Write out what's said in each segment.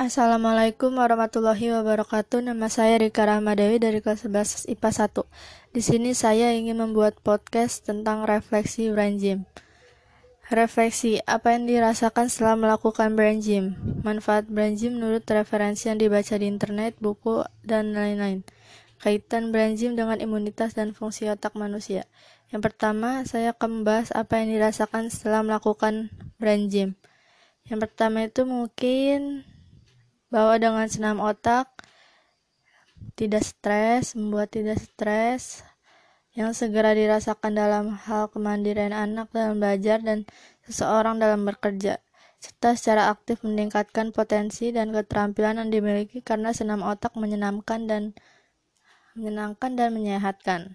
Assalamualaikum warahmatullahi wabarakatuh. Nama saya Rika Rahmadewi dari kelas 11 IPA 1. Di sini saya ingin membuat podcast tentang refleksi brain gym. Refleksi, apa yang dirasakan setelah melakukan brain gym? Manfaat brain gym menurut referensi yang dibaca di internet, buku, dan lain-lain. Kaitan brain gym dengan imunitas dan fungsi otak manusia. Yang pertama, saya akan membahas apa yang dirasakan setelah melakukan brain gym. Yang pertama itu mungkin bahwa dengan senam otak membuat tidak stres yang segera dirasakan dalam hal kemandirian anak dalam belajar dan seseorang dalam bekerja, serta secara aktif meningkatkan potensi dan keterampilan yang dimiliki karena senam otak menyenangkan dan menyehatkan.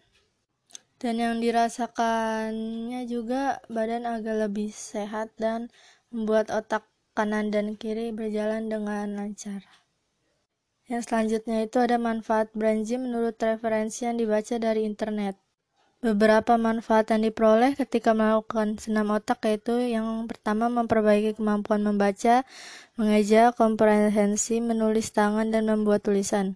Dan yang dirasakannya juga badan agak lebih sehat dan membuat otak kanan dan kiri berjalan dengan lancar. Yang selanjutnya itu ada manfaat brain gym menurut referensi yang dibaca dari internet. Beberapa manfaat yang diperoleh ketika melakukan senam otak yaitu yang pertama, memperbaiki kemampuan membaca, mengeja, komprehensi, menulis tangan, dan membuat tulisan.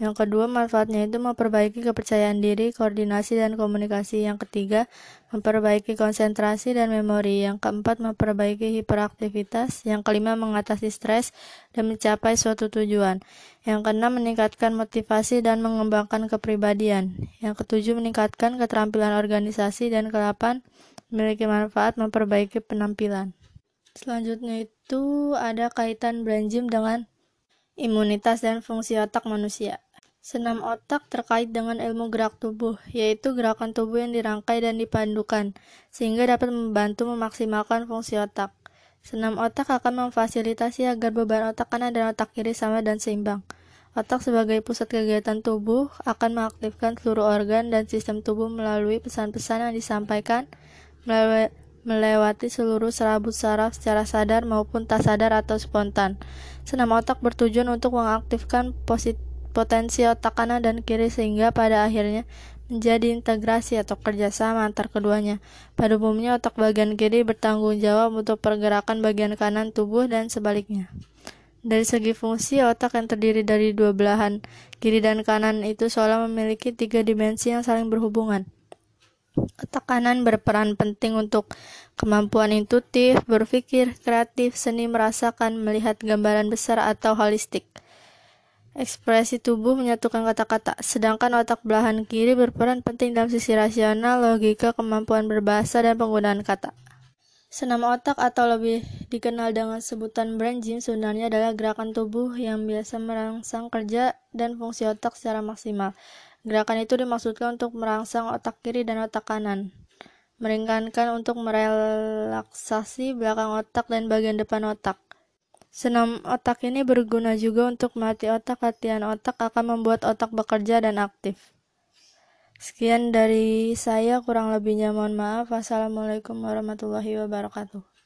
Yang kedua, manfaatnya itu memperbaiki kepercayaan diri, koordinasi, dan komunikasi. Yang ketiga, memperbaiki konsentrasi dan memori. Yang keempat, memperbaiki hiperaktivitas. Yang kelima, mengatasi stres dan mencapai suatu tujuan. Yang keenam, meningkatkan motivasi dan mengembangkan kepribadian. Yang ketujuh, meningkatkan keterampilan organisasi. Dan ke-8, memiliki manfaat memperbaiki penampilan. Selanjutnya itu ada kaitan brain gym dengan imunitas dan fungsi otak manusia. Senam otak terkait dengan ilmu gerak tubuh, yaitu gerakan tubuh yang dirangkai dan dipandukan, sehingga dapat membantu memaksimalkan fungsi otak. Senam otak akan memfasilitasi agar beban otak kanan dan otak kiri sama dan seimbang. Otak sebagai pusat kegiatan tubuh akan mengaktifkan seluruh organ dan sistem tubuh melalui pesan-pesan yang disampaikan melewati seluruh serabut saraf secara sadar maupun tak sadar atau spontan. Senam otak bertujuan untuk mengaktifkan potensi otak kanan dan kiri sehingga pada akhirnya menjadi integrasi atau kerjasama antar keduanya. Pada umumnya otak bagian kiri bertanggung jawab untuk pergerakan bagian kanan tubuh dan sebaliknya. Dari segi fungsi, otak yang terdiri dari dua belahan kiri dan kanan itu seolah memiliki tiga dimensi yang saling berhubungan. Otak kanan berperan penting untuk kemampuan intuitif, berpikir, kreatif, seni merasakan, melihat gambaran besar atau holistik. Ekspresi tubuh menyatukan kata-kata, sedangkan otak belahan kiri berperan penting dalam sisi rasional, logika, kemampuan berbahasa, dan penggunaan kata. Senam otak atau lebih dikenal dengan sebutan brain gym sebenarnya adalah gerakan tubuh yang biasa merangsang kerja dan fungsi otak secara maksimal. Gerakan itu dimaksudkan untuk merangsang otak kiri dan otak kanan, meringankan untuk merelaksasi belakang otak dan bagian depan otak. Senam otak ini berguna juga untuk melatih otak. Latihan otak akan membuat otak bekerja dan aktif. Sekian dari saya, kurang lebihnya mohon maaf. Wassalamualaikum warahmatullahi wabarakatuh.